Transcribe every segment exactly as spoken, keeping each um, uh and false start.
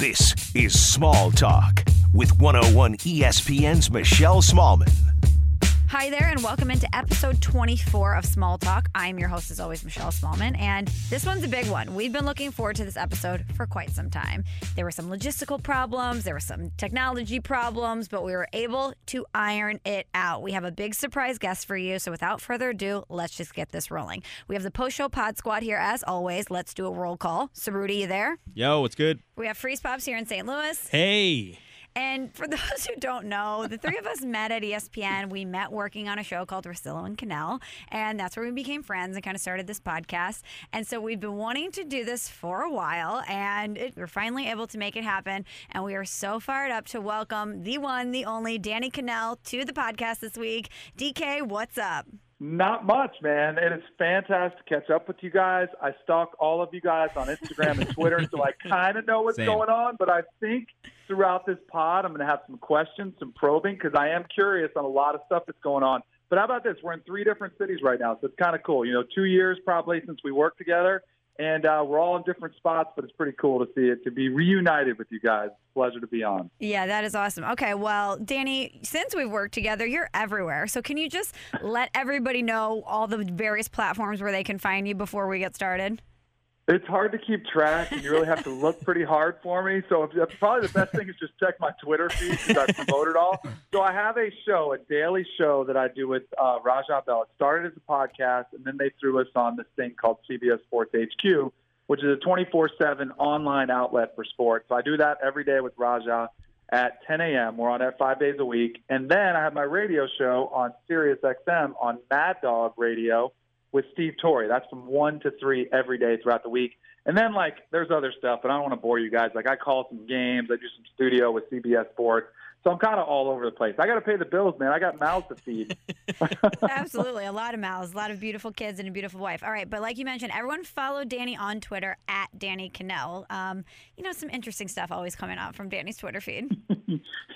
This is Small Talk with one oh one E S P N's Michelle Smallman. Hi there, and welcome into episode twenty-four of Small Talk. I'm your host, as always, Michelle Smallman, and this one's a big one. We've been looking forward to this episode for quite some time. There were some logistical problems, there were some technology problems, but we were able to iron it out. We have a big surprise guest for you, so without further ado, let's just get this rolling. We have the post-show pod squad here, as always. Let's do a roll call. Shruti, you there? Yo, what's good? We have Freeze Pops here in Saint Louis. Hey! And for those who don't know, the three of us met at E S P N. We met working on a show called Russillo and Kanell, and that's where we became friends and kind of started this podcast. And so we've been wanting to do this for a while, and it, we're finally able to make it happen. And we are so fired up to welcome the one, the only Danny Kanell to the podcast this week. D K, what's up? Not much, man. It is fantastic to catch up with you guys. I stalk all of you guys on Instagram and Twitter, so I kind of know what's Same. going on. But I think throughout this pod, I'm going to have some questions, some probing, because I am curious on a lot of stuff that's going on. But how about this? We're in three different cities right now, so it's kind of cool. You know, two years probably since we worked together, and uh, we're all in different spots, but it's pretty cool to see it, to be reunited with you guys. Pleasure to be on. Yeah, that is awesome. Okay, well, Danny, since we've worked together, you're everywhere. So can you just let everybody know all the various platforms where they can find you before we get started? It's hard to keep track, and you really have to look pretty hard for me. So if, probably the best thing is just check my Twitter feed because I promote it all. So I have a show, a daily show that I do with uh, Raja Bell. It started as a podcast, and then they threw us on this thing called C B S Sports H Q, which is a twenty-four seven online outlet for sports. So I do that every day with Raja at ten a.m. We're on that five days a week. And then I have my radio show on SiriusXM on Mad Dog Radio with Steve Torrey. That's from one to three every day throughout the week. And then, like, there's other stuff, but I don't want to bore you guys. Like, I call some games. I do some studio with C B S Sports. So I'm kind of all over the place. I got to pay the bills, man. I got mouths to feed. Absolutely. A lot of mouths, a lot of beautiful kids and a beautiful wife. All right. But like you mentioned, everyone follow Danny on Twitter at Danny Kanell. Um, you know, some interesting stuff always coming out from Danny's Twitter feed.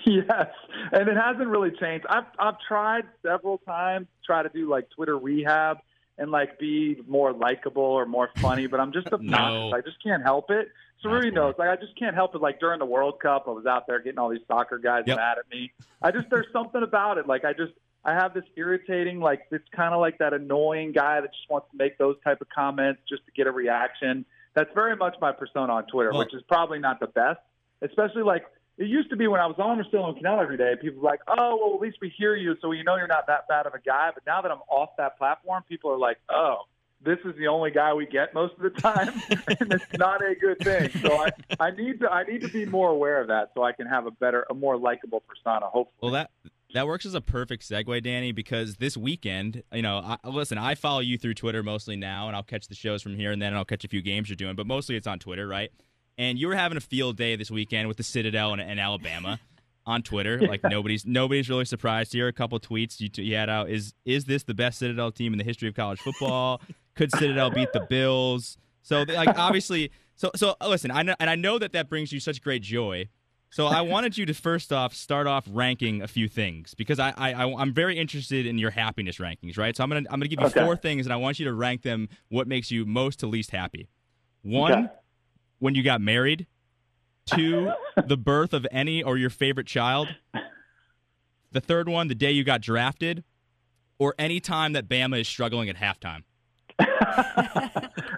Yes. And it hasn't really changed. I've, I've tried several times to try to do, like, Twitter rehab and, like, be more likable or more funny, but I'm just obnoxious. No. I just can't help it. Saruri knows. Like, I just can't help it. Like, during the World Cup, I was out there getting all these soccer guys yep. mad at me. I just, there's something about it. Like, I just, I have this irritating, like, it's kind of like that annoying guy that just wants to make those type of comments just to get a reaction. That's very much my persona on Twitter, well, which is probably not the best, especially, like, it used to be when I was on Russillo and Kanell every day, people were like, oh, well, at least we hear you, so we know you're not that bad of a guy. But now that I'm off that platform, people are like, oh, this is the only guy we get most of the time, and it's not a good thing. So I, I need to I need to be more aware of that so I can have a better, a more likable persona, hopefully. Well, that that works as a perfect segue, Danny, because this weekend, you know, I, listen, I follow you through Twitter mostly now, and I'll catch the shows from here, and then I'll catch a few games you're doing, but mostly it's on Twitter, right? And you were having a field day this weekend with the Citadel and, and Alabama on Twitter. Yeah. Like, nobody's nobody's really surprised. Here are a couple of tweets you, t- you had out. Is is this the best Citadel team in the history of college football? Could Citadel beat the Bills? So, they, like, obviously, so so listen, I know, and I know that that brings you such great joy. So I wanted you to first off start off ranking a few things because I, I, I I'm very interested in your happiness rankings, right? So I'm gonna I'm gonna give you okay. four things, and I want you to rank them. What makes you most to least happy? One. Okay. When you got married. Two, the birth of any or your favorite child. The third one, the day you got drafted. Or any time that Bama is struggling at halftime.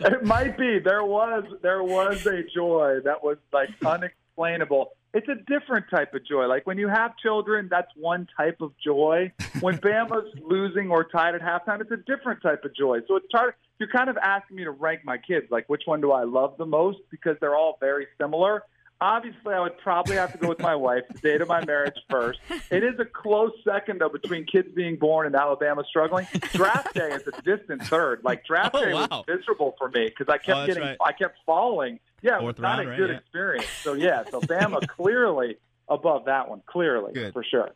It might be. There was there was a joy that was, like, unexplainable. It's a different type of joy. Like, when you have children, that's one type of joy. When Bama's losing or tied at halftime, it's a different type of joy. So it's hard. You're kind of asking me to rank my kids, like, which one do I love the most? Because they're all very similar. Obviously, I would probably have to go with my wife, the date of my marriage first. It is a close second, though, between kids being born and Alabama struggling. Draft day is a distant third. Like, draft oh, day wow. was miserable for me because I kept oh, getting, right. I kept falling. Yeah, Fourth it was not round, a good right? experience. So, yeah, so Bama clearly above that one, clearly, good. for sure.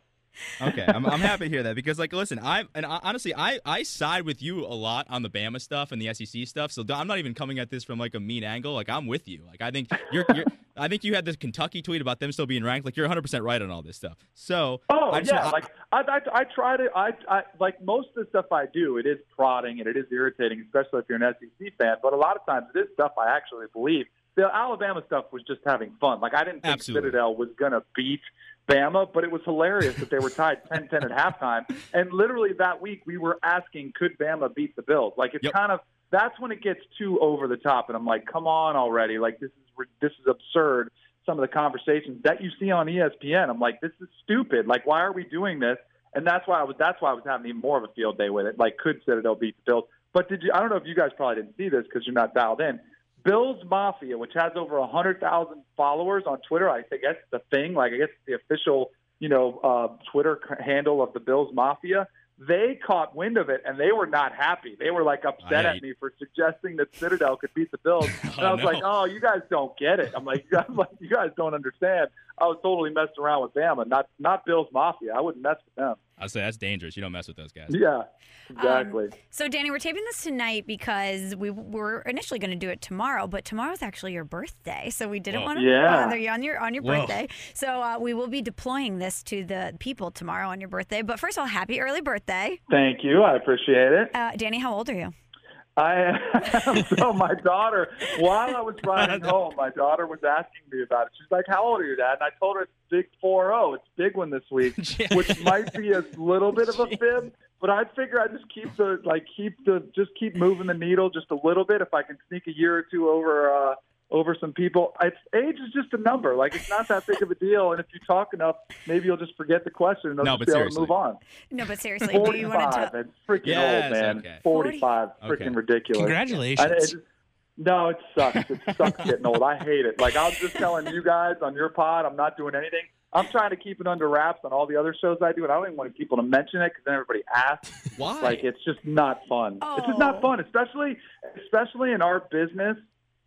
Okay, I'm, I'm happy to hear that because, like, listen, I and I, honestly, I, I side with you a lot on the Bama stuff and the S E C stuff. So I'm not even coming at this from, like, a mean angle. Like, I'm with you. Like, I think you're, you're I think you had this Kentucky tweet about them still being ranked. Like, you're one hundred percent right on all this stuff. So, oh I just, yeah, I, like I, I I try to I I like most of the stuff I do. It is prodding and it is irritating, especially if you're an S E C fan. But a lot of times, it is stuff I actually believe. the Alabama stuff was just having fun. Like, I didn't think Absolutely. Citadel was going to beat Bama, but it was hilarious that they were tied ten ten at halftime. And literally that week we were asking, could Bama beat the Bills? Like, it's yep. kind of – that's when it gets too over the top. And I'm like, come on already. Like, this is this is absurd, some of the conversations that you see on E S P N. I'm like, this is stupid. Like, why are we doing this? And that's why I was that's why I was having even more of a field day with it. Like, could Citadel beat the Bills? But did you? I don't know if you guys probably didn't see this because you're not dialed in. Bills Mafia, which has over a hundred thousand followers on Twitter, I think that's the thing. Like, I guess the official, you know, uh, Twitter handle of the Bills Mafia. They caught wind of it and they were not happy. They were like upset at me for suggesting that Citadel could beat the Bills. And I was like, oh, you guys don't get it. I'm like, I'm like, you guys don't understand. I was totally messing around with Bama, not not Bills Mafia. I wouldn't mess with them. I say that's dangerous. You don't mess with those guys. Yeah, exactly. Um, so, Danny, we're taping this tonight because we were initially going to do it tomorrow, but tomorrow's actually your birthday, so we didn't Whoa. want to yeah. bother you on your on your Whoa. birthday. So uh, we will be deploying this to the people tomorrow on your birthday. But first of all, happy early birthday. Thank you. I appreciate it. Uh, Danny, how old are you? I am. So my daughter, while I was riding home, my daughter was asking me about it. She's like, how old are you, Dad? And I told her it's big four oh. It's big one this week, which might be a little bit of a fib, but I figure I just keep the, like, keep the, just keep moving the needle just a little bit. If I can sneak a year or two over, uh, over some people, it's, age is just a number. Like, it's not that big of a deal. And if you talk enough, maybe you'll just forget the question and they'll no, just be able to move on. No, but seriously, do you want to? It's freaking yes, old, man. Okay. forty-five, okay. freaking ridiculous. Congratulations. I, it just, no, it sucks. It sucks getting old. I hate it. Like, I was just telling you guys on your pod, I'm not doing anything. I'm trying to keep it under wraps on all the other shows I do, and I don't even want people to mention it because then everybody asks. Why? Like, it's just not fun. Oh. It's just not fun, especially, especially in our business.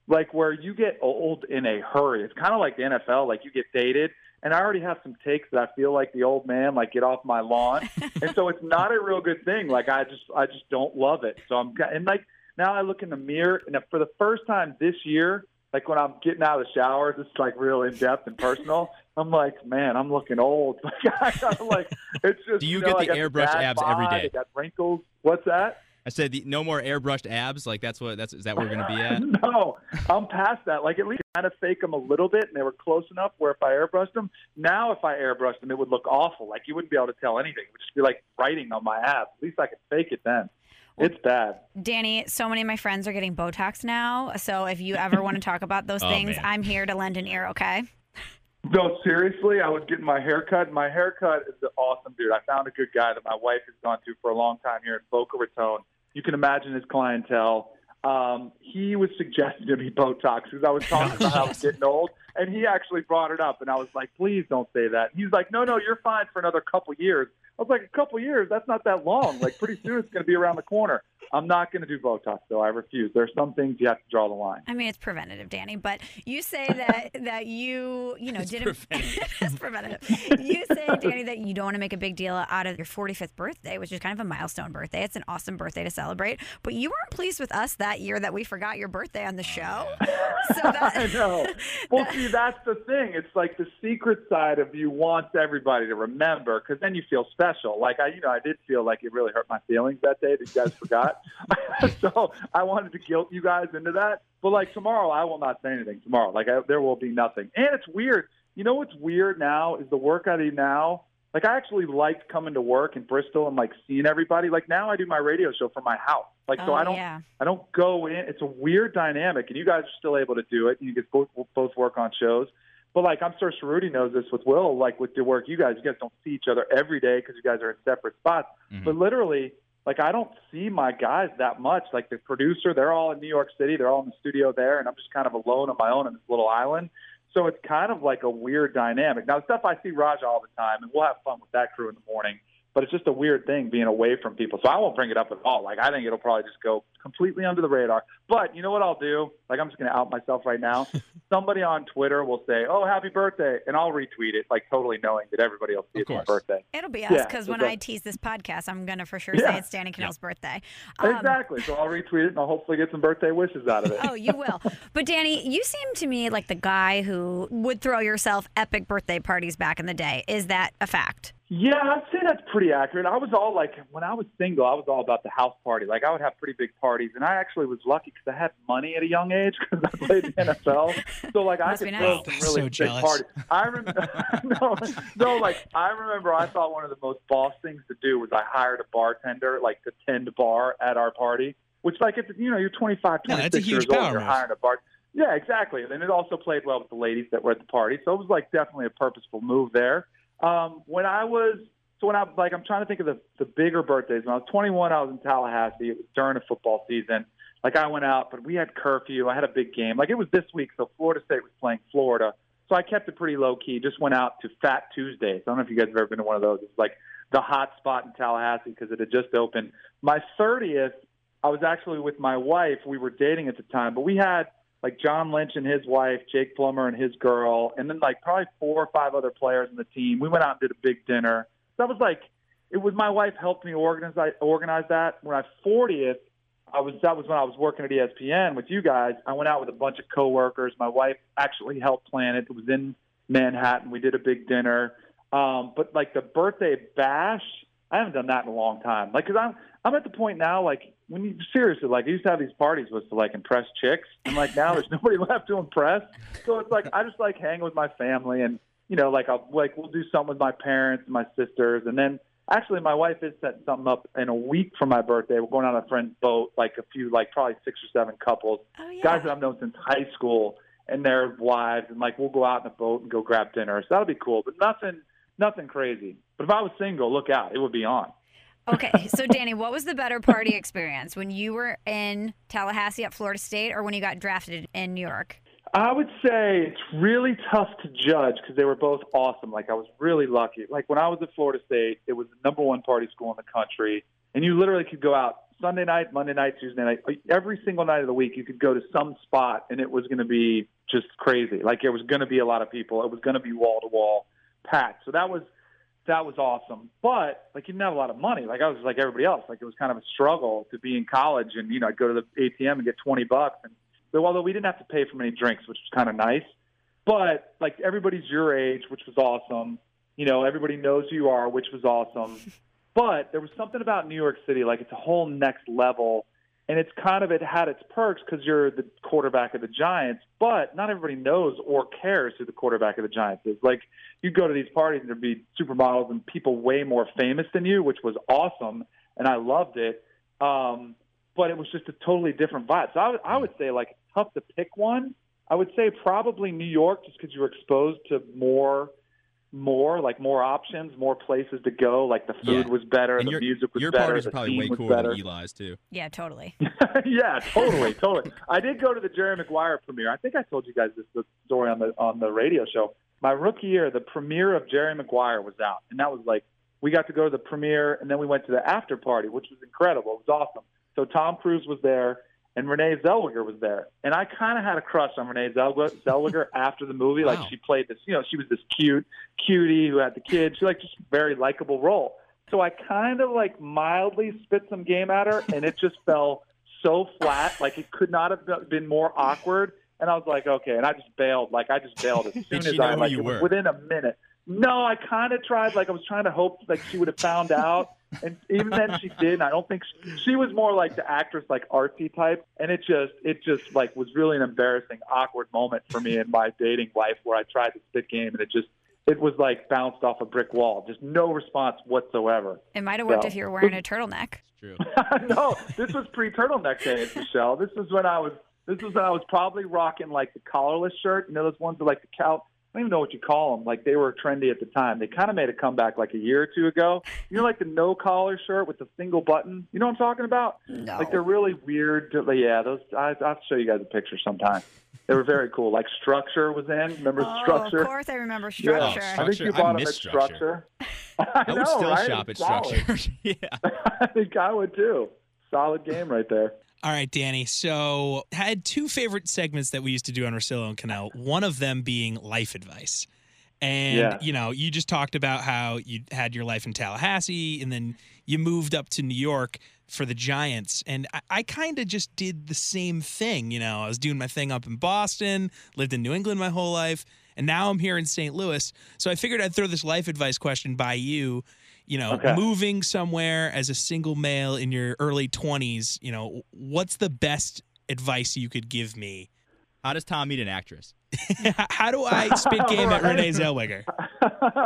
Like, where you get old in a hurry. It's kind of like the N F L, like you get dated. And I already have some takes that I feel like the old man, like, get off my lawn. And so it's not a real good thing. Like, I just I just don't love it. So I'm – and, like, now I look in the mirror, and for the first time this year, like, when I'm getting out of the shower, this is, like, real in-depth and personal, I'm like, man, I'm looking old. Like, I'm like, it's just – Do you, you know, get the airbrush abs bod, every day? I got wrinkles. What's that? I said, the, no more airbrushed abs. Like, that's what that's is that where we're gonna be at? No, I'm past that. Like, at least I kind of fake them a little bit, and they were close enough where if I airbrushed them, now if I airbrushed them, it would look awful. Like, you wouldn't be able to tell anything. It would just be like writing on my abs. At least I could fake it then. It's bad. Danny, so many of my friends are getting Botox now. So if you ever want to talk about those oh, things, man. I'm here to lend an ear. Okay. No, seriously, I was getting my hair cut. My haircut is an awesome dude. I found a good guy that my wife has gone to for a long time here in Boca Raton. You can imagine his clientele. Um, he was suggesting to me Botox because I was talking about how I was getting old, and he actually brought it up, and I was like, please don't say that. He's like, no, no, you're fine for another couple years. I was like, a couple years? That's not that long. Like, pretty soon it's going to be around the corner. I'm not going to do Botox, though. I refuse. There are some things you have to draw the line. I mean, it's preventative, Danny, but you say that, that you, you know, it's didn't. Preventative. It's preventative. You say, Danny, that you don't want to make a big deal out of your forty-fifth birthday, which is kind of a milestone birthday. It's an awesome birthday to celebrate, but you weren't pleased with us that year that we forgot your birthday on the show. So that, I know. Well, that, see, that's the thing. It's like the secret side of you wants everybody to remember because then you feel special. Like, I, you know, I did feel like it really hurt my feelings that day that you guys forgot. So I wanted to guilt you guys into that. But, like, tomorrow I will not say anything tomorrow. Like, I, there will be nothing. And it's weird. You know what's weird now is the work I do now. Like, I actually liked coming to work in Bristol and, like, seeing everybody. Like, now I do my radio show from my house. Like, oh, so I don't yeah. I don't go in. It's a weird dynamic. And you guys are still able to do it. You can both, both work on shows. But, like, I'm sure Shruti knows this with Will, like, with your work, you guys, you guys don't see each other every day because you guys are in separate spots. Mm-hmm. But literally, like, I don't see my guys that much. Like, the producer, they're all in New York City. They're all in the studio there, and I'm just kind of alone on my own on this little island. So it's kind of like a weird dynamic. Now, stuff I see Raja all the time, and we'll have fun with that crew in the morning. But it's just a weird thing being away from people. So I won't bring it up at all. Like, I think it'll probably just go completely under the radar. But you know what I'll do? Like, I'm just going to out myself right now. Somebody on Twitter will say, oh, happy birthday. And I'll retweet it, like, totally knowing that everybody else sees my birthday. It'll be us because yeah, when I tease this podcast, I'm going to for sure yeah. say it's Danny Kanell's yeah. birthday. Um, exactly. So I'll retweet it and I'll hopefully get some birthday wishes out of it. Oh, you will. But, Danny, you seem to me like the guy who would throw yourself epic birthday parties back in the day. Is that a fact? Yeah, I'd say that's pretty accurate. I was all like, when I was single, I was all about the house party. Like, I would have pretty big parties, and I actually was lucky because I had money at a young age because I played in the N F L. So, like, I could nice. throw oh, some really so big jealous. parties. I remember, no, no, like, I remember I thought one of the most boss things to do was I hired a bartender, like, to tend bar at our party, which, like, if, you know, you're twenty-five, twenty-six yeah, years old, you're hiring a bartender. Yeah, exactly. And it also played well with the ladies that were at the party. So it was, like, definitely a purposeful move there. Um, when I was, so when I, like, I'm trying to think of the, the bigger birthdays. When I was twenty-one, I was in Tallahassee. It was during a football season. Like, I went out, but we had curfew. I had a big game. Like, it was this week, so Florida State was playing Florida. So I kept it pretty low-key. Just went out to Fat Tuesdays. I don't know if you guys have ever been to one of those. It's like the hot spot in Tallahassee because it had just opened. My thirtieth, I was actually with my wife. We were dating at the time, but we had, like, John Lynch and his wife, Jake Plummer and his girl, and then, like, probably four or five other players on the team. We went out and did a big dinner. That was, like, it was my wife helped me organize organize that. When I was fortieth, I was that was when I was working at E S P N with you guys. I went out with a bunch of coworkers. My wife actually helped plan it. It was in Manhattan. We did a big dinner. Um, but, like, the birthday bash, I haven't done that in a long time. Like, because I'm, I'm at the point now, like, when you seriously, like, I used to have these parties was to, like, impress chicks. And, like, now there's nobody left to impress. So it's like I just, like, hang with my family and, you know, like, I'll like we'll do something with my parents and my sisters. And then, actually, my wife is setting something up in a week for my birthday. We're going on a friend's boat, like a few, like, probably six or seven couples. Oh, yeah. Guys that I've known since high school and their wives. And, like, we'll go out in a boat and go grab dinner. So that'll be cool. But nothing, nothing crazy. But if I was single, look out. It would be on. Okay, so Danny, what was the better party experience, when you were in Tallahassee at Florida State or when you got drafted in New York? I would say it's really tough to judge because they were both awesome. Like, I was really lucky. Like, when I was at Florida State, it was the number one party school in the country, and you literally could go out Sunday night, Monday night, Tuesday night. Every single night of the week, you could go to some spot, and it was going to be just crazy. Like, it was going to be a lot of people. It was going to be wall-to-wall packed. So that was... That was awesome. But, like, you didn't have a lot of money. Like, I was like everybody else. Like, it was kind of a struggle to be in college. And, you know, I'd go to the A T M and get twenty bucks. And so, although we didn't have to pay for many drinks, which was kind of nice. But, like, everybody's your age, which was awesome. You know, everybody knows who you are, which was awesome. But there was something about New York City. Like, it's a whole next level. And it's kind of, it had its perks because you're the quarterback of the Giants, but not everybody knows or cares who the quarterback of the Giants is. Like, you go to these parties and there'd be supermodels and people way more famous than you, which was awesome, and I loved it. Um, but it was just a totally different vibe. So I, w- I would say, like, it's tough to pick one. I would say probably New York, just because you were exposed to more more like more options, more places to go. Like, the food yeah. was better, and the your, music was your better. Your parties are probably way cooler than Eli's too. Yeah, totally. yeah, totally, totally. I did go to the Jerry Maguire premiere. I think I told you guys this, this story on the on the radio show. My rookie year, the premiere of Jerry Maguire was out, and that was like we got to go to the premiere, and then we went to the after party, which was incredible. It was awesome. So Tom Cruise was there, and Renee Zellweger was there, and I kind of had a crush on Renee Zellweger after the movie. Like, wow. She played this, you know, she was this cute cutie who had the kid. She like just very likable role. So I kind of like mildly spit some game at her, and it just fell so flat. Like, it could not have been more awkward. And I was like, okay, and I just bailed. Like, I just bailed as soon as I like it was within a minute. No, I kind of tried. Like, I was trying to hope like she would have found out. And even then she did. And I don't think she, she was more like the actress, like artsy type. And it just, it just like was really an embarrassing, awkward moment for me in my dating life where I tried to spit game and it just, it was like bounced off a brick wall. Just no response whatsoever. It might have worked so. If you were wearing a turtleneck. It's true. No, this was pre-turtleneck days, Michelle. This was when I was, this was when I was probably rocking like the collarless shirt. You know, those ones that like the cow. I don't even know what you call them. Like, they were trendy at the time. They kind of made a comeback like a year or two ago. You know, like the no-collar shirt with the single button? You know what I'm talking about? No. Like, they're really weird. Yeah, those. I, I'll show you guys a picture sometime. They were very cool. Like, Structure was in. Remember oh, Structure? Of course I remember Structure. Yeah. Structure. I think you bought I them at Structure. Structure. I, know, I would still right? shop at Solid. Structure. Yeah. I think I would, too. Solid game right there. All right, Danny. So I had two favorite segments that we used to do on Russillo and Kanell, one of them being life advice. And, yeah. you know, you just talked about how you had your life in Tallahassee and then you moved up to New York. for the Giants. And I, I kind of just did the same thing. You know, I was doing my thing up in Boston, lived in New England my whole life, and now I'm here in Saint Louis. So I figured I'd throw this life advice question by you. You know, okay. Moving somewhere as a single male in your early twenties, you know, what's the best advice you could give me? How does Tom meet an actress? How do I spit game right. at Renee Zellweger?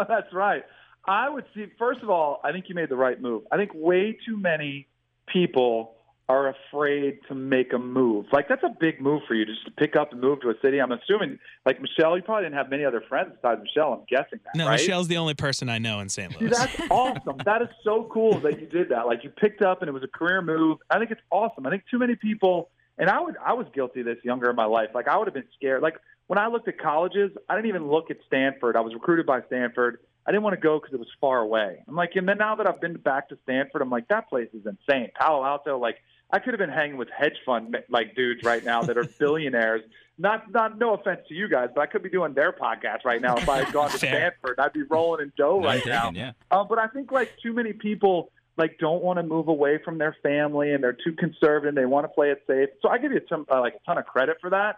That's right. I would see, first of all, I think you made the right move. I think way too many people are afraid to make a move. Like, that's a big move for you, just to pick up and move to a city. I'm assuming, like Michelle, you probably didn't have many other friends besides Michelle. I'm guessing that, No, right? Michelle's the only person I know in Saint Louis. Dude, that's awesome. That is so cool that you did that. Like, you picked up and it was a career move. I think it's awesome. I think too many people, and I would, I was guilty of this younger in my life. Like, I would have been scared. Like, when I looked at colleges, I didn't even look at Stanford. I was recruited by Stanford. I didn't want to go because it was far away. I'm like, and then now that I've been back to Stanford, I'm like, that place is insane. Palo Alto, like, I could have been hanging with hedge fund like dudes right now that are billionaires. Not, not, no offense to you guys, but I could be doing their podcast right now if I had gone to Stanford. I'd be rolling in dough no, right now. Yeah. Uh, but I think like too many people like don't want to move away from their family, and they're too conservative. They want to play it safe. So I give you a ton, uh, like a ton of credit for that.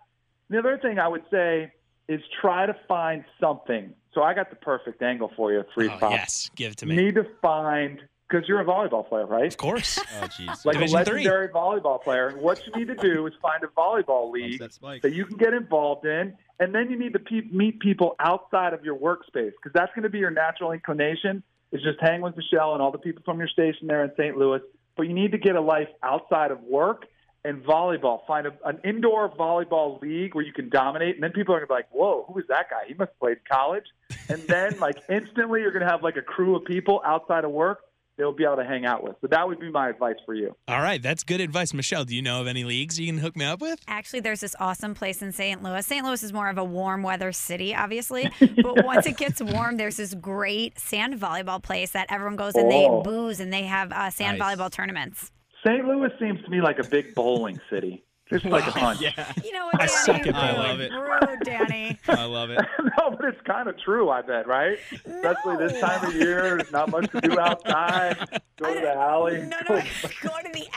The other thing I would say is try to find something. So I got the perfect angle for you, Freeze Pops. Oh, yes, give it to me. Need to find, because you're a volleyball player, right? Of course. Oh, jeez. Like Division a legendary three. Volleyball player. What you need to do is find a volleyball league that, that you can get involved in, and then you need to pe- meet people outside of your workspace, because that's going to be your natural inclination, is just hang with Michelle and all the people from your station there in Saint Louis. But you need to get a life outside of work and volleyball. Find a, an indoor volleyball league where you can dominate, and then people are going to be like, whoa, who is that guy? He must have played college. And then, like, instantly you're going to have, like, a crew of people outside of work they'll be able to hang out with. So that would be my advice for you. All right, that's good advice. Michelle, do you know of any leagues you can hook me up with? Actually, there's this awesome place in Saint Louis. Saint Louis is more of a warm weather city, obviously. But yeah. Once it gets warm, there's this great sand volleyball place that everyone goes and oh. they booze, and they have uh, sand nice. volleyball tournaments. Saint Louis seems to me like a big bowling city. It's like a hunch. Yeah. You know what, Danny? I suck at bowling. I love it. Rude, Danny. I love it. No, but it's kind of true, I bet, right? No. Especially this time of year. There's not much to do outside. Go to the alley. No, no. Go to the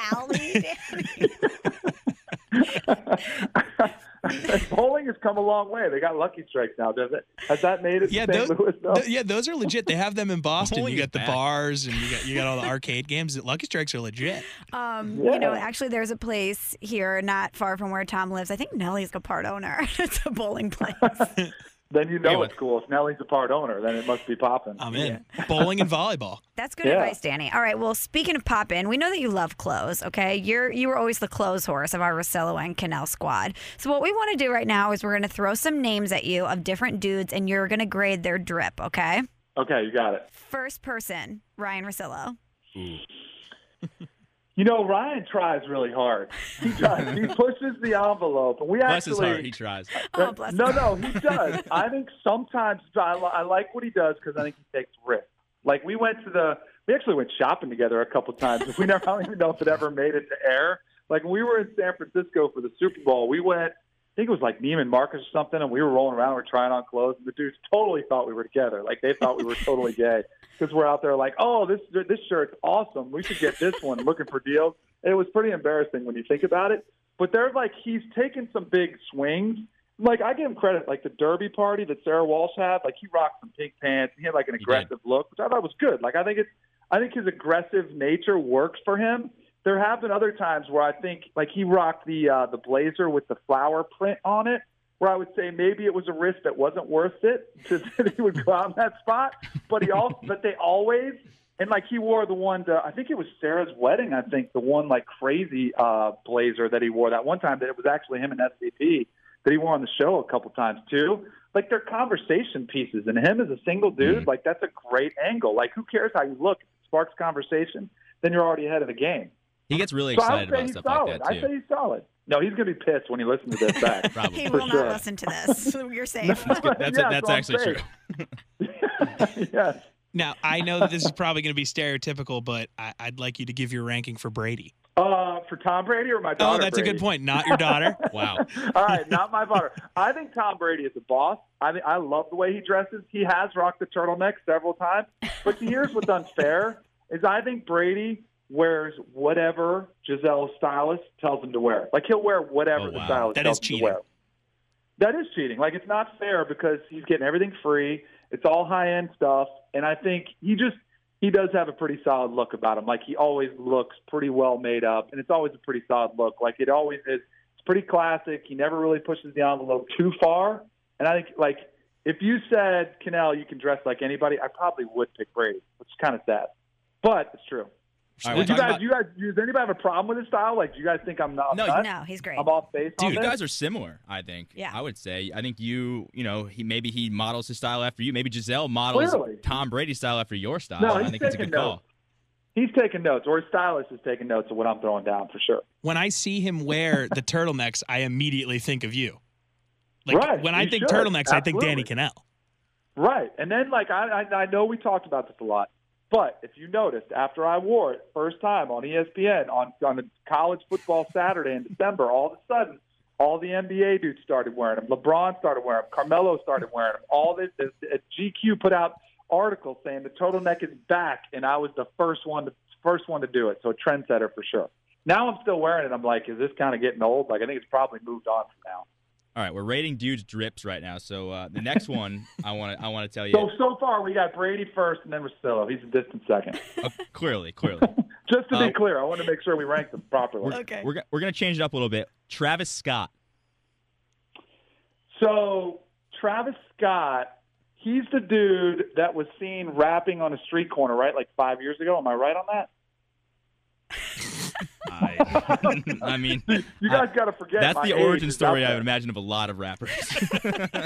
alley, Danny. Bowling has come a long way. They got Lucky Strikes now, does it? Has that made it yeah, to Saint Those, Louis, though? Th- yeah, those are legit. They have them in Boston. Bowling you got the bad. bars, and you got you got all the arcade games. Lucky Strikes are legit. Um, yeah. You know, actually, there's a place here not far from where Tom lives. I think Nellie's a part owner. It's a bowling place. Then you know anyway. It's cool. If Nellie's a part owner, then it must be popping. I'm in. Yeah. Bowling and volleyball. That's good yeah. advice, Danny. All right, well, speaking of poppin', we know that you love clothes, okay? You're, you were always the clothes horse of our Russillo and Kanell squad. So what we want to do right now is we're going to throw some names at you of different dudes, and you're going to grade their drip, okay? Okay, you got it. First person, Ryan Russillo. Mm. You know, Ryan tries really hard. He tries. He pushes the envelope. And we bless actually, his heart, he tries. Oh, bless no, him. no, he does. I think sometimes I, I like what he does because I think he takes risks. Like, we went to the – we actually went shopping together a couple times. We never, I don't even know if it ever made it to air. Like, when we were in San Francisco for the Super Bowl, we went – I think it was like Neiman Marcus or something, and we were rolling around, we were trying on clothes, and the dudes totally thought we were together. Like, they thought we were totally gay because we're out there like, oh, this this shirt's awesome. We should get this one, looking for deals. And it was pretty embarrassing when you think about it. But they're like, he's taken some big swings. Like, I give him credit. Like, the derby party that Sarah Walsh had, like, he rocked some pink pants. He had, like, an aggressive look, which I thought was good. Like, I think it's, I think his aggressive nature works for him. There have been other times where I think, like, he rocked the uh, the blazer with the flower print on it, where I would say maybe it was a risk that wasn't worth it to that he would go out in that spot. But he also, but they always, and like he wore the one to, I think it was Sarah's wedding. I think the one like crazy uh, blazer that he wore that one time that it was actually him and S V P that he wore on the show a couple times too. Like, they're conversation pieces, and him as a single dude, like, that's a great angle. Like, who cares how you look? If it sparks conversation, then you're already ahead of the game. He gets really excited so about stuff solid. like that, too. I say he's solid. No, he's going to be pissed when he listens to this back. Probably. He will not sure. listen to this. So you're safe. No, that's that's, yeah, a, that's so actually true. Yes. Now, I know that this is probably going to be stereotypical, but I, I'd like you to give your ranking for Brady. Uh, for Tom Brady or my daughter? Oh, that's Brady? a good point. Not your daughter? Wow. All right, not my daughter. I think Tom Brady is a boss. I mean, I love the way he dresses. He has rocked the turtleneck several times. But here's what's unfair is I think Brady – wears whatever Giselle's stylist tells him to wear. Like, he'll wear whatever oh, wow. the stylist that tells him to wear. That is cheating. Like, it's not fair because he's getting everything free. It's all high-end stuff. And I think he just – he does have a pretty solid look about him. Like, he always looks pretty well made up, and it's always a pretty solid look. Like, it always is – it's pretty classic. He never really pushes the envelope too far. And I think, like, if you said, Kanell, you can dress like anybody, I probably would pick Brady, which is kind of sad. But it's true. Right, Would you guys, about... you guys, does anybody have a problem with his style? Like, do you guys think I'm not? No, no, he's great. I'm off base. Dude, you guys are similar. I think. Yeah. I would say. I think you, you know, he maybe he models his style after you. Maybe Giselle models Clearly. Tom Brady's style after your style. No, I think it's a good notes. call. He's taking notes, or his stylist is taking notes of what I'm throwing down for sure. When I see him wear the turtlenecks, I immediately think of you. Like right, when I think should. turtlenecks, Absolutely. I think Danny Kanell. Right, and then like I, I, I know we talked about this a lot. But if you noticed, after I wore it first time on E S P N on, on a college football Saturday in December, all of a sudden, all the N B A dudes started wearing them. LeBron started wearing them. Carmelo started wearing them. All this, this, G Q put out articles saying the turtleneck is back, and I was the first one to first one to do it. So a trendsetter for sure. Now I'm still wearing it. I'm like, is this kind of getting old? Like I think it's probably moved on from now. All right, we're rating dudes' drips right now. So uh, the next one I want to I want to tell you. So so far we got Brady first, and then Russillo. He's a distant second. Uh, clearly, clearly. Just to um, be clear, I want to make sure we rank them properly. We're, okay. We're we're gonna change it up a little bit. Travis Scott. So Travis Scott, he's the dude that was seen rapping on a street corner, right? Like five years ago. Am I right on that? I, I mean, you guys got to forget. That's the origin story, I would imagine, of a lot of rappers.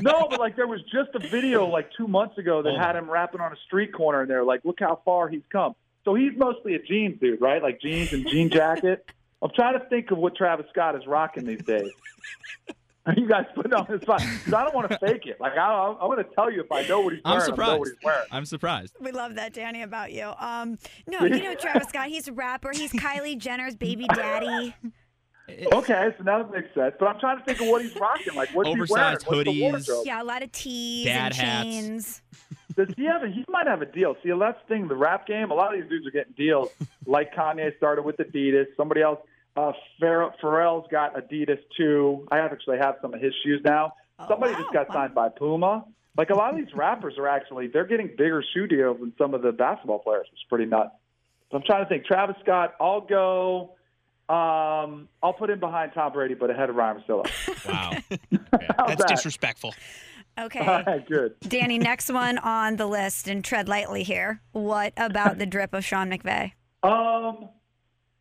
No, but like there was just a video like two months ago that oh. had him rapping on a street corner, and they're like, "Look how far he's come." So he's mostly a jeans dude, right? Like jeans and jean jacket. I'm trying to think of what Travis Scott is rocking these days. Are you guys putting on his spot? Because I don't want to fake it. Like I, I want to tell you if I know what he's wearing. I'm surprised. I know what he's wearing. I'm surprised. We love that, Danny, about you. Um, no, you know Travis Scott. He's a rapper. He's Kylie Jenner's baby daddy. Okay, so now that makes sense. But I'm trying to think of what he's rocking. Like what's oversized he wearing? Hoodies. What's the wardrobe? Yeah, a lot of tees Dad and hats. Chains. Does he have a, he might have a deal. See, that's the thing. The rap game. A lot of these dudes are getting deals. Like Kanye started with Adidas. Somebody else. Uh, Pharrell's got Adidas, too. I actually have some of his shoes now. Oh, Somebody wow. just got signed by Puma. Like, a lot of these rappers are actually, they're getting bigger shoe deals than some of the basketball players. It's pretty nuts. So I'm trying to think. Travis Scott, I'll go. Um, I'll put him behind Tom Brady, but ahead of Ryan Russillo. Wow. Okay. That's that? disrespectful. Okay. All right, good. Danny, next one on the list, and tread lightly here. What about the drip of Sean McVay? Um...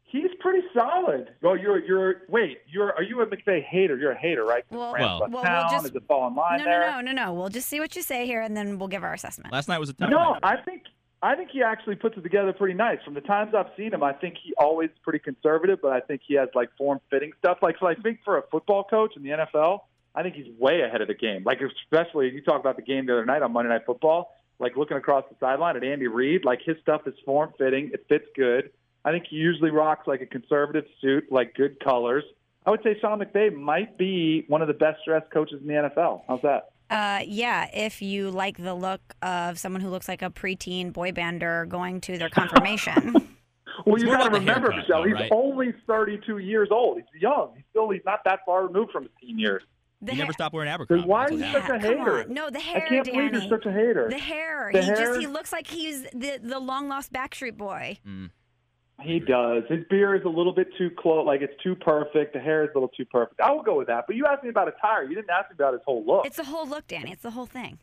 He's pretty solid. Well, you're you're wait, you're are you a McVay hater? You're a hater, right? Well, well, well, we'll just, is it fall in line no, there? no, no, no, no. We'll just see what you say here, and then we'll give our assessment. Last night was a tough No, night. I think I think he actually puts it together pretty nice. From the times I've seen him, I think he always is pretty conservative, but I think he has like form-fitting stuff. Like, so I think for a football coach in the N F L, I think he's way ahead of the game. Like, especially you talk about the game the other night on Monday Night Football. Like looking across the sideline at Andy Reid, like his stuff is form-fitting. It fits good. I think he usually rocks like a conservative suit, like good colors. I would say Sean McVay might be one of the best-dressed coaches in the N F L. How's that? Uh, yeah, if you like the look of someone who looks like a preteen boy bander going to their confirmation. Well, you got to remember, haircut, Michelle, though, right? He's only thirty-two years old. He's young. He's still he's not that far removed from his teen years. The he ha- never stopped wearing Abercrombie. Why are you such a hater? No, the hair, I can't Danny. believe you're such a hater. The hair. The he hair. just he looks like he's the, the long-lost Backstreet Boy. Mm. He does. His beard is a little bit too close. Like, it's too perfect. The hair is a little too perfect. I will go with that. But you asked me about attire. You didn't ask me about his whole look. It's the whole look, Danny. It's the whole thing.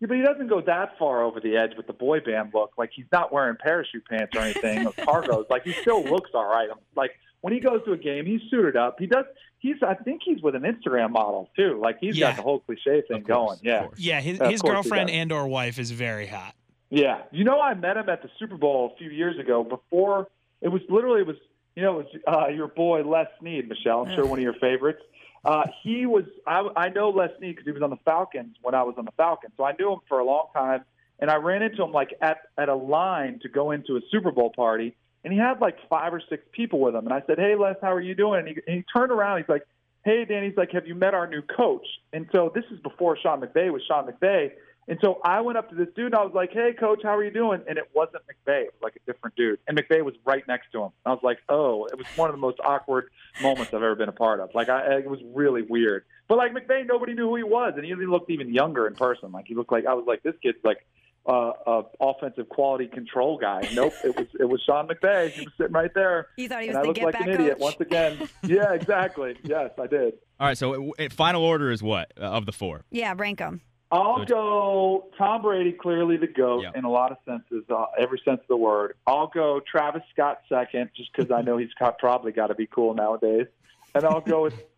Yeah, but he doesn't go that far over the edge with the boy band look. Like, he's not wearing parachute pants or anything or cargos. Like, he still looks all right. Like, when he goes to a game, he's suited up. He does. He's. I think he's with an Instagram model, too. Like, he's yeah. got the whole cliche thing course, going. Yeah, yeah. his, his girlfriend and or wife is very hot. Yeah. You know, I met him at the Super Bowl a few years ago before – It was literally, it was you know, it was, uh, your boy Les Snead, Michelle. I'm sure one of your favorites. Uh, he was, I, I know Les Snead because he was on the Falcons when I was on the Falcons. So I knew him for a long time. And I ran into him, like, at, at a line to go into a Super Bowl party. And he had, like, five or six people with him. And I said, hey, Les, how are you doing? And he, and he turned around. He's like, hey, Danny. He's like, have you met our new coach? And so this is before Sean McVay was Sean McVay. And so I went up to this dude, and I was like, hey, coach, how are you doing? And it wasn't McVay. It was like a different dude. And McVay was right next to him. And I was like, oh, it was one of the most awkward moments I've ever been a part of. Like, I, it was really weird. But, like, McVay, nobody knew who he was. And he looked even younger in person. Like, he looked like – I was like, this kid's, like, uh, a offensive quality control guy. Nope, it was it was Sean McVay. He was sitting right there. He thought he was and the get-back coach. I looked like an idiot once again. Yeah, exactly. Yes, I did. All right, so it, it, final order is what uh, of the four? Yeah, rank them. I'll go Tom Brady, clearly the GOAT yep. in a lot of senses, uh, every sense of the word. I'll go Travis Scott second, just because I know he's probably got to be cool nowadays. And I'll go with –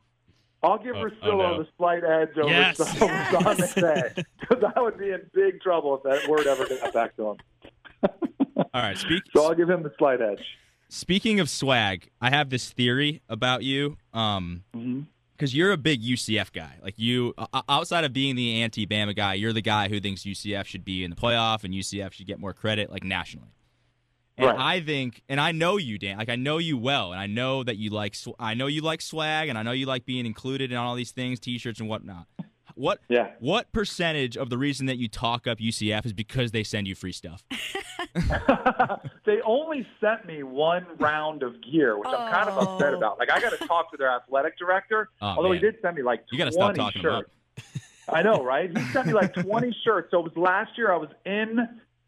I'll give oh, Russillo oh no. the slight edge over yes. Sean McVay, because I would be in big trouble if that word ever got back to him. All right. Speak- so I'll give him the slight edge. Speaking of swag, I have this theory about you. Um mm-hmm. Because you're a big U C F guy. Like, you, outside of being the anti-Bama guy, you're the guy who thinks U C F should be in the playoff and U C F should get more credit, like, nationally. And right. I think, and I know you, Dan. Like, I know you well, and I know that you like, I know you like swag, and I know you like being included in all these things, T-shirts and whatnot. What, yeah. what percentage of the reason that you talk up U C F is because they send you free stuff? They only sent me one round of gear, which oh. I'm kind of upset about. Like, I got to talk to their athletic director, oh, although man. he did send me like you gotta stop talking shirts. About I know, right? He sent me like twenty shirts. So it was last year I was in,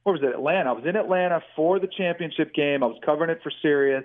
what was it, Atlanta. I was in Atlanta for the championship game. I was covering it for Sirius.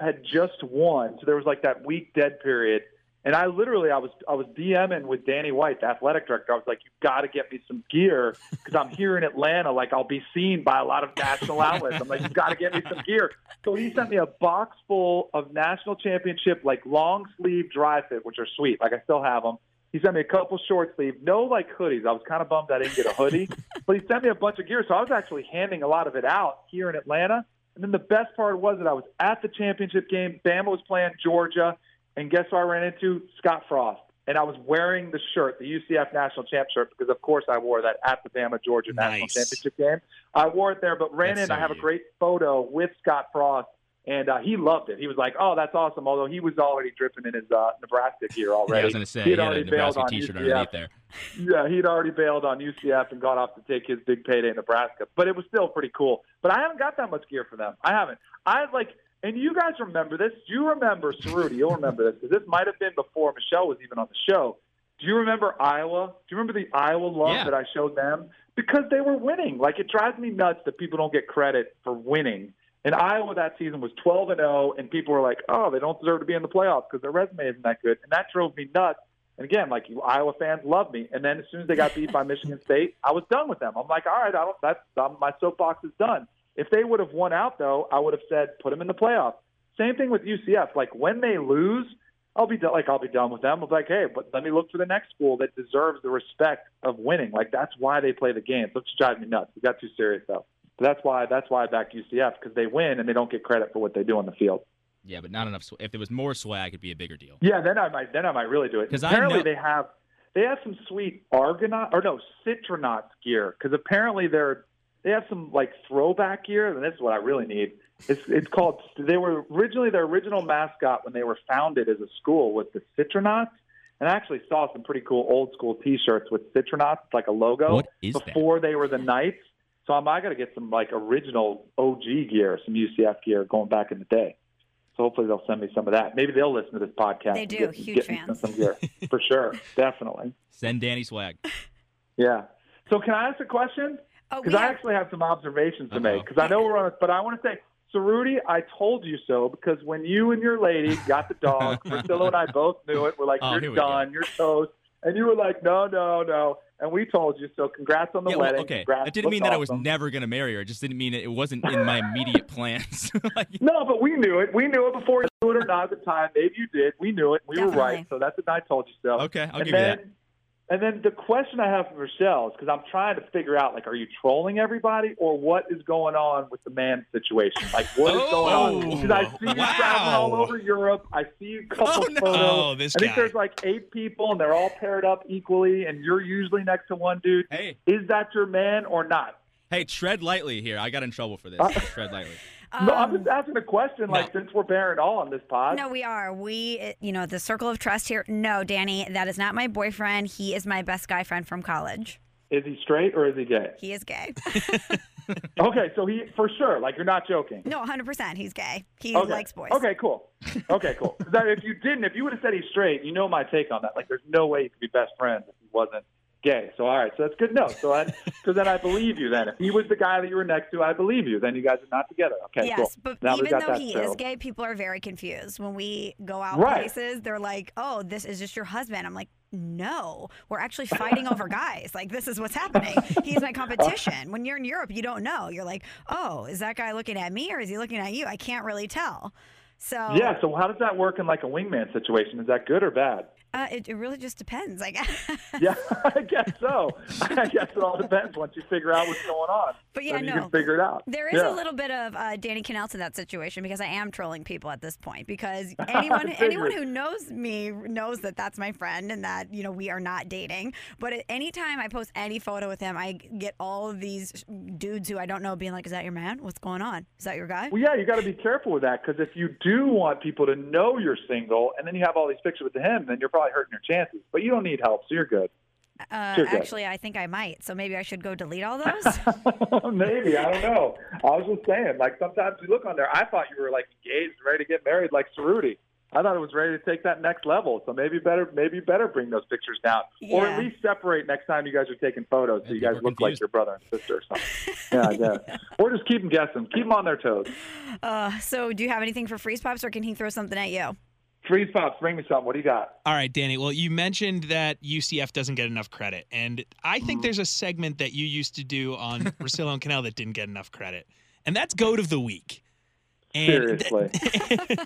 I had just won, so there was like that week dead period. And I literally, I was I was DMing with Danny White, the athletic director. I was like, you've got to get me some gear because I'm here in Atlanta. Like, I'll be seen by a lot of national outlets. I'm like, you've got to get me some gear. So he sent me a box full of national championship, like, long-sleeve dry fit, which are sweet. Like, I still have them. He sent me a couple short-sleeve, no, like, hoodies. I was kind of bummed I didn't get a hoodie. But he sent me a bunch of gear, so I was actually handing a lot of it out here in Atlanta. And then the best part was that I was at the championship game. Bama was playing Georgia. And guess who I ran into? Scott Frost. And I was wearing the shirt, the U C F National Champ shirt, because, of course, I wore that at the Bama-Georgia nice. National Championship game. I wore it there, but ran that's in. So I have you. a great photo with Scott Frost, and uh, he loved it. He was like, oh, that's awesome, although he was already dripping in his uh, Nebraska gear already. Yeah, I was going to say, he had, he had a Nebraska T-shirt underneath there. Yeah, he'd already bailed on U C F and got off to take his big payday in Nebraska. But it was still pretty cool. But I haven't got that much gear for them. I haven't. I, like... And you guys remember this. You remember, Shruti, you'll remember this, because this might have been before Michelle was even on the show. Do you remember Iowa? Do you remember the Iowa love yeah. that I showed them? Because they were winning. Like, it drives me nuts that people don't get credit for winning. And Iowa that season was twelve and oh, and people were like, oh, they don't deserve to be in the playoffs because their resume isn't that good. And that drove me nuts. And, again, like, you Iowa fans love me. And then as soon as they got beat by Michigan State, I was done with them. I'm like, all right, I don't, that's, um, my soapbox is done. If they would have won out, though, I would have said put them in the playoffs. Same thing with U C F. Like, when they lose, I'll be done, like I'll be done with them. I'll be like, hey, but let me look for the next school that deserves the respect of winning. Like, that's why they play the game. So it's driving me nuts. We got too serious though. But that's why that's why I backed U C F, because they win and they don't get credit for what they do on the field. Yeah, but not enough. Sw- if there was more swag, it'd be a bigger deal. Yeah, then I might then I might really do it. Because apparently I know- they have they have some sweet Argonaut or no Citronauts gear, because apparently they're. They have some, like, throwback gear, and this is what I really need. It's it's called – they were originally – their original mascot when they were founded as a school was the Citronauts, and I actually saw some pretty cool old-school T-shirts with Citronauts, like a logo, what is before that? They were the Knights. So I'm, I got to get some, like, original O G gear, some U C F gear going back in the day. So hopefully they'll send me some of that. Maybe they'll listen to this podcast. They do. Get, Huge get fans. Some gear. For sure. Definitely. Send Danny swag. Yeah. So can I ask a question? Because oh, I actually have some observations to make. Because I know we're on it, but I want to say, Saruti, I told you so. Because when you and your lady got the dog, Russillo and I both knew it. We're like, oh, you're done, you're toast, and you were like, no, no, no. And we told you so. Congrats on the yeah, wedding. Well, okay, Congrats. It didn't mean that awesome. I was never going to marry her. It just didn't mean it, it wasn't in my immediate plans. Like, no, but we knew it. We knew it before you knew it or not at the time. Maybe you did. We knew it. We Definitely. were right. So that's what I told you so. Okay, I'll and give then, you that. And then the question I have for Michelle is, because I'm trying to figure out, like, are you trolling everybody or what is going on with the man situation? Like, what is oh, going on? Because I see you wow. traveling all over Europe. I see a couple oh, no. photos. Oh, this I think guy. There's like eight people, and they're all paired up equally, and you're usually next to one dude. Hey. Is that your man or not? Hey, tread lightly here. I got in trouble for this. Uh, tread lightly. Um, no, I'm just asking a question, like, no. since we're bearing all on this pod. No, we are. We, you know, the circle of trust here. No, Danny, that is not my boyfriend. He is my best guy friend from college. Is he straight or is he gay? He is gay. Okay, so he, for sure, like, you're not joking. No, one hundred percent, he's gay. He okay. likes boys. Okay, cool. Okay, cool. That, if you didn't, if you would have said he's straight, you know my take on that. Like, there's no way you could be best friends if he wasn't gay. So, all right, so that's good. No, so I, so then I believe you then. If he was the guy that you were next to, I believe you. Then you guys are not together. Okay, yes, cool. But now even though that, he so. is gay, people are very confused. When we go out right. places, they're like, oh, this is just your husband. I'm like, no, we're actually fighting over guys. Like, this is what's happening. He's my competition. When you're in Europe, you don't know. You're like, oh, is that guy looking at me or is he looking at you? I can't really tell. So yeah, so how does that work in like a wingman situation? Is that good or bad? Uh, it, it really just depends, I guess. Yeah, I guess so. I guess it all depends once you figure out what's going on. But yeah, then no. you can figure it out. There is yeah. a little bit of uh, Danny Kanell in that situation because I am trolling people at this point because anyone anyone who knows me knows that that's my friend and that, you know, we are not dating. But at any time I post any photo with him, I get all of these dudes who I don't know being like, is that your man? What's going on? Is that your guy? Well, yeah, you got to be careful with that because if you do want people to know you're single and then you have all these pictures with him, then you're probably hurting your chances, but you don't need help, so you're good. Uh, you're actually, good. I think I might, so maybe I should go delete all those? Maybe, I don't know. I was just saying, like, sometimes you look on there, I thought you were, like, engaged, ready to get married, like Shruti. I thought it was ready to take that next level, so maybe better maybe better bring those pictures down. Yeah. Or at least separate next time you guys are taking photos so maybe you guys look confused. Like your brother and sister or something. Yeah, I guess. Yeah. Or just keep them guessing. Keep them on their toes. Uh, so do you have anything for Freeze Pops, or can he throw something at you? Freeze Pops, bring me something. What do you got? All right, Danny. Well, you mentioned that U C F doesn't get enough credit, and I think there's a segment that you used to do on Russillo and Kanell that didn't get enough credit, and that's Goat of the Week. And Seriously. Th-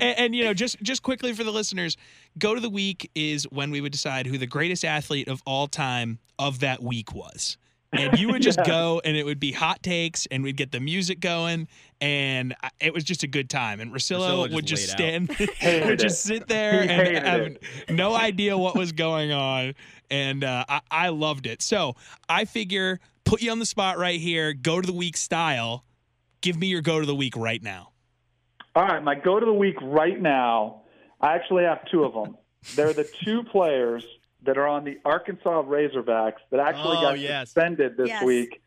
and, and, you know, just, just quickly for the listeners, Goat of the Week is when we would decide who the greatest athlete of all time of that week was. And you would just yeah. go, and it would be hot takes, and we'd get the music going, and it was just a good time. And Russillo would just, just stand, would just sit there and have it. no idea what was going on, and uh, I-, I loved it. So I figure, put you on the spot right here, Go to the Week style. Give me your Go to the Week right now. All right, my Go to the Week right now, I actually have two of them. They're the two players that are on the Arkansas Razorbacks that actually oh, got yes. suspended this yes. week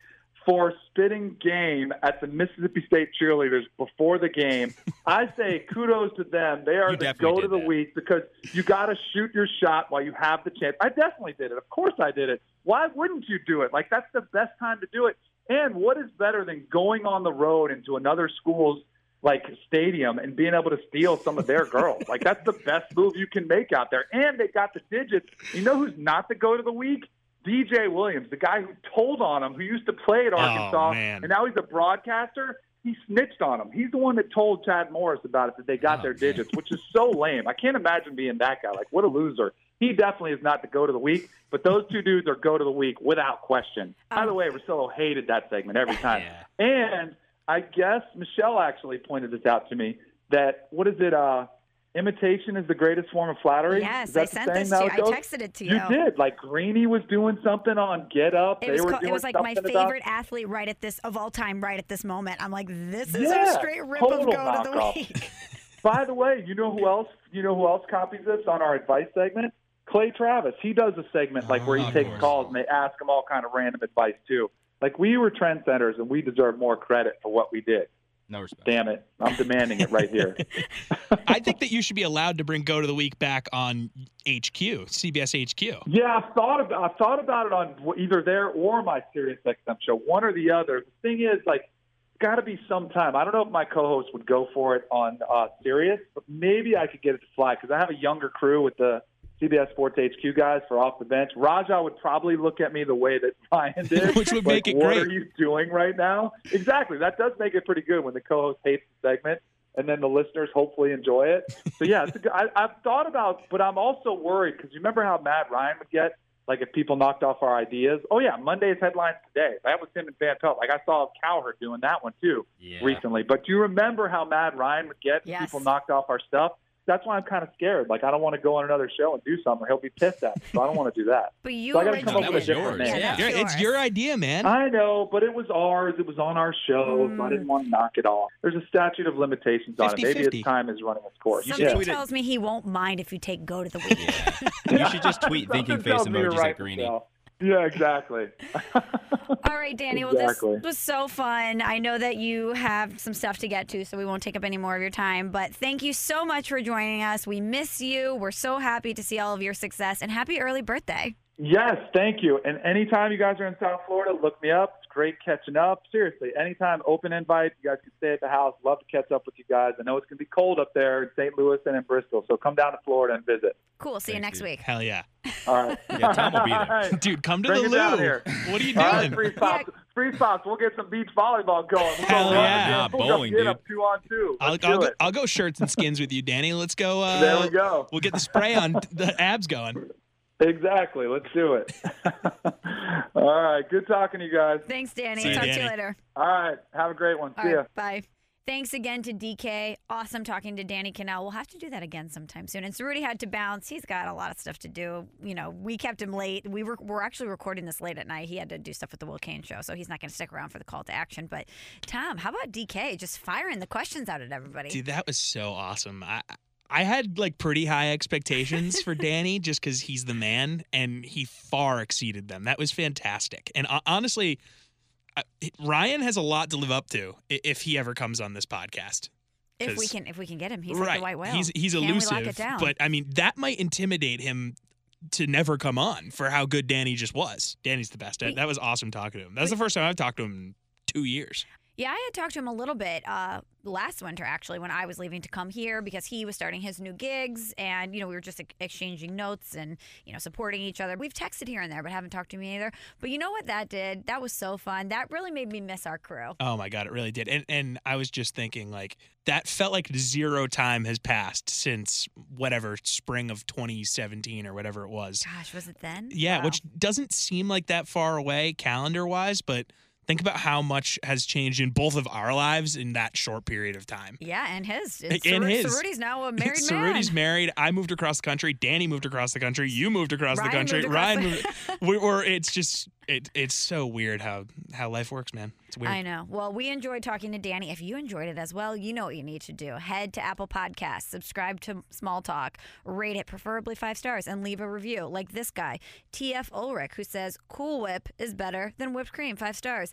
for spitting game at the Mississippi State cheerleaders before the game. I say kudos to them. They are you the Go to the that. Week because you got to shoot your shot while you have the chance. I definitely did it. Of course I did it. Why wouldn't you do it? Like, that's the best time to do it. And what is better than going on the road into another school's, like, stadium and being able to steal some of their girls? Like, that's the best move you can make out there. And they got the digits. You know who's not the Goat of the Week? D J Williams, the guy who told on him, who used to play at Arkansas, oh, and now he's a broadcaster. He snitched on him. He's the one that told Chad Morris about it, that they got oh, their digits, man. Which is so lame. I can't imagine being that guy. Like, what a loser. He definitely is not the Goat of the Week, but those two dudes are Goat of the Week without question. Um, By the way, Russillo hated that segment every time. Yeah. And I guess Michelle actually pointed this out to me, that, what is it, uh, imitation is the greatest form of flattery? Yes, I sent this to you. I texted it to you. You did. Like, Greeny was doing something on Get Up. It they was, were co- doing it was like my favorite about... athlete right at this, of all time, right at this moment. I'm like, this is yeah, a straight rip of Goat of the Week. By the way, you know who else, you know who else copies this on our advice segment? Clay Travis, he does a segment like where he takes calls and they ask him all kind of random advice too. Like, we were trendsetters and we deserve more credit for what we did. No respect. Damn it. I'm demanding it right here. I think that you should be allowed to bring Go to the Week back on H Q, C B S H Q. Yeah, I've thought about, I've thought about it on either there or my SiriusXM show, one or the other. The thing is, like, it's got to be some time. I don't know if my co-host would go for it on uh, Sirius, but maybe I could get it to fly because I have a younger crew with the C B S Sports H Q guys for Off the Bench. Raja would probably look at me the way that Ryan did. Which would like, make it what great. What are you doing right now? Exactly. That does make it pretty good when the co-host hates the segment and then the listeners hopefully enjoy it. So, yeah, it's a good, I, I've thought about, but I'm also worried because you remember how mad Ryan would get, like, if people knocked off our ideas? Oh, yeah, Monday's headlines today. That was him and Van Pelt. Like, I saw Cowherd doing that one, too, yeah. recently. But do you remember how mad Ryan would get if yes. people knocked off our stuff? That's why I'm kind of scared. Like, I don't want to go on another show and do something. He'll be pissed at me, so I don't want to do that. But you so I got to come up with a different name. Yeah, yeah. It's your idea, man. I know, but it was ours. It was on our show, mm. so I didn't want to knock it off. There's a statute of limitations on fifty, it. Maybe fifty. Its time is running its course. Something yeah. tells me he won't mind if you take Go to the Week. Yeah. You should just tweet thinking face emojis at Greeny. Yeah, exactly. All right, Danny. Exactly. Well, this was so fun. I know that you have some stuff to get to, so we won't take up any more of your time. But thank you so much for joining us. We miss you. We're so happy to see all of your success. And happy early birthday. Yes, thank you. And anytime you guys are in South Florida, look me up. It's great catching up. Seriously, anytime, open invite. You guys can stay at the house. Love to catch up with you guys. I know it's going to be cold up there in Saint Louis and in Bristol, so come down to Florida and visit. Cool. See Thank you next you. week. Hell yeah. All right. Yeah, Tom will be there. Right. Dude, come to Bring the loo. Here. What are you doing? All right, Freeze Pops. Yeah. Freeze Pops. We'll get some beach volleyball going. We'll Hell go yeah. Nah, we'll bowling, dude. Up two on two. I'll, I'll, go, I'll go shirts and skins with you, Danny. Let's go. Uh, there we go. We'll get the spray on the abs going. Exactly. Let's do it. All right. Good talking to you guys. Thanks, Danny. See Talk you, Danny. to you later. All right. Have a great one. All See right, ya. Bye. Thanks again to D K. Awesome talking to Danny Kanell. We'll have to do that again sometime soon. And Shruti had to bounce. He's got a lot of stuff to do. You know, we kept him late. We were we're actually recording this late at night. He had to do stuff with the Will Cain show, so he's not going to stick around for the call to action. But, Tom, how about D K just firing the questions out at everybody? Dude, that was so awesome. I I had, like, pretty high expectations for Danny just because he's the man, and he far exceeded them. That was fantastic. And uh, honestly, uh, Ryan has a lot to live up to if he ever comes on this podcast. If we can if we can get him. He's right. like the white whale. He's, he's elusive. Can we lock it down? But, I mean, that might intimidate him to never come on for how good Danny just was. Danny's the best. That was awesome talking to him. That was the first time I've talked to him in two years. Yeah, I had talked to him a little bit uh, last winter, actually, when I was leaving to come here because he was starting his new gigs, and, you know, we were just ex- exchanging notes and, you know, supporting each other. We've texted here and there, but haven't talked to him either. But you know what that did? That was so fun. That really made me miss our crew. Oh, my God, it really did. And, and I was just thinking, like, that felt like zero time has passed since whatever, spring of twenty seventeen or whatever it was. Gosh, was it then? Yeah, wow. Which doesn't seem like that far away calendar-wise, but think about how much has changed in both of our lives in that short period of time. Yeah, and his. It's and Sar- his. Saruti's now a married Saruti's man. Saruti's married. I moved across the country. Danny moved across the country. You moved across Ryan the country. Moved across Ryan the- moved. We were, it's just, it, it's so weird how, how life works, man. It's weird. I know. Well, we enjoyed talking to Danny. If you enjoyed it as well, you know what you need to do. Head to Apple Podcasts, subscribe to Small Talk, rate it, preferably five stars, and leave a review like this guy, T F Ulrich, who says, Cool Whip is better than whipped cream, five stars.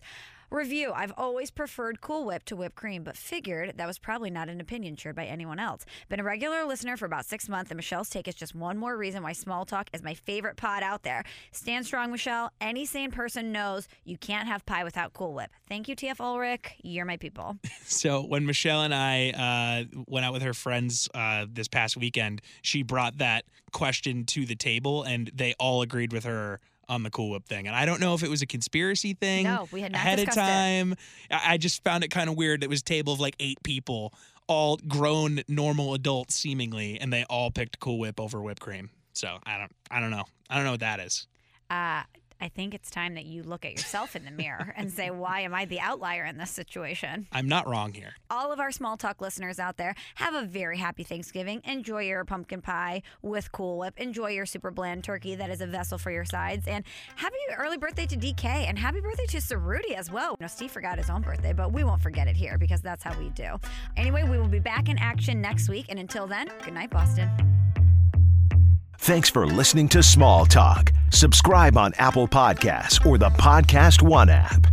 Review. I've always preferred Cool Whip to whipped cream, but figured that was probably not an opinion shared by anyone else. Been a regular listener for about six months, and Michelle's take is just one more reason why Small Talk is my favorite pod out there. Stand strong, Michelle. Any sane person knows you can't have pie without Cool Whip. Thank you, T F Ulrich. You're my people. So when Michelle and I uh, went out with her friends uh, this past weekend, she brought that question to the table, and they all agreed with her on the Cool Whip thing. And I don't know if it was a conspiracy thing no, we had not ahead of time. It. I just found it kind of weird. It was a table of like eight people, all grown, normal adults seemingly, and they all picked Cool Whip over whipped cream. So I don't I don't know. I don't know what that is. Uh, I think it's time that you look at yourself in the mirror and say, why am I the outlier in this situation? I'm not wrong here. All of our Small Talk listeners out there, have a very happy Thanksgiving. Enjoy your pumpkin pie with Cool Whip. Enjoy your super bland turkey that is a vessel for your sides. And happy early birthday to D K, and happy birthday to Shruti as well. You know, Steve forgot his own birthday, but we won't forget it here because that's how we do. Anyway, we will be back in action next week. And until then, good night, Boston. Thanks for listening to Small Talk. Subscribe on Apple Podcasts or the Podcast One app.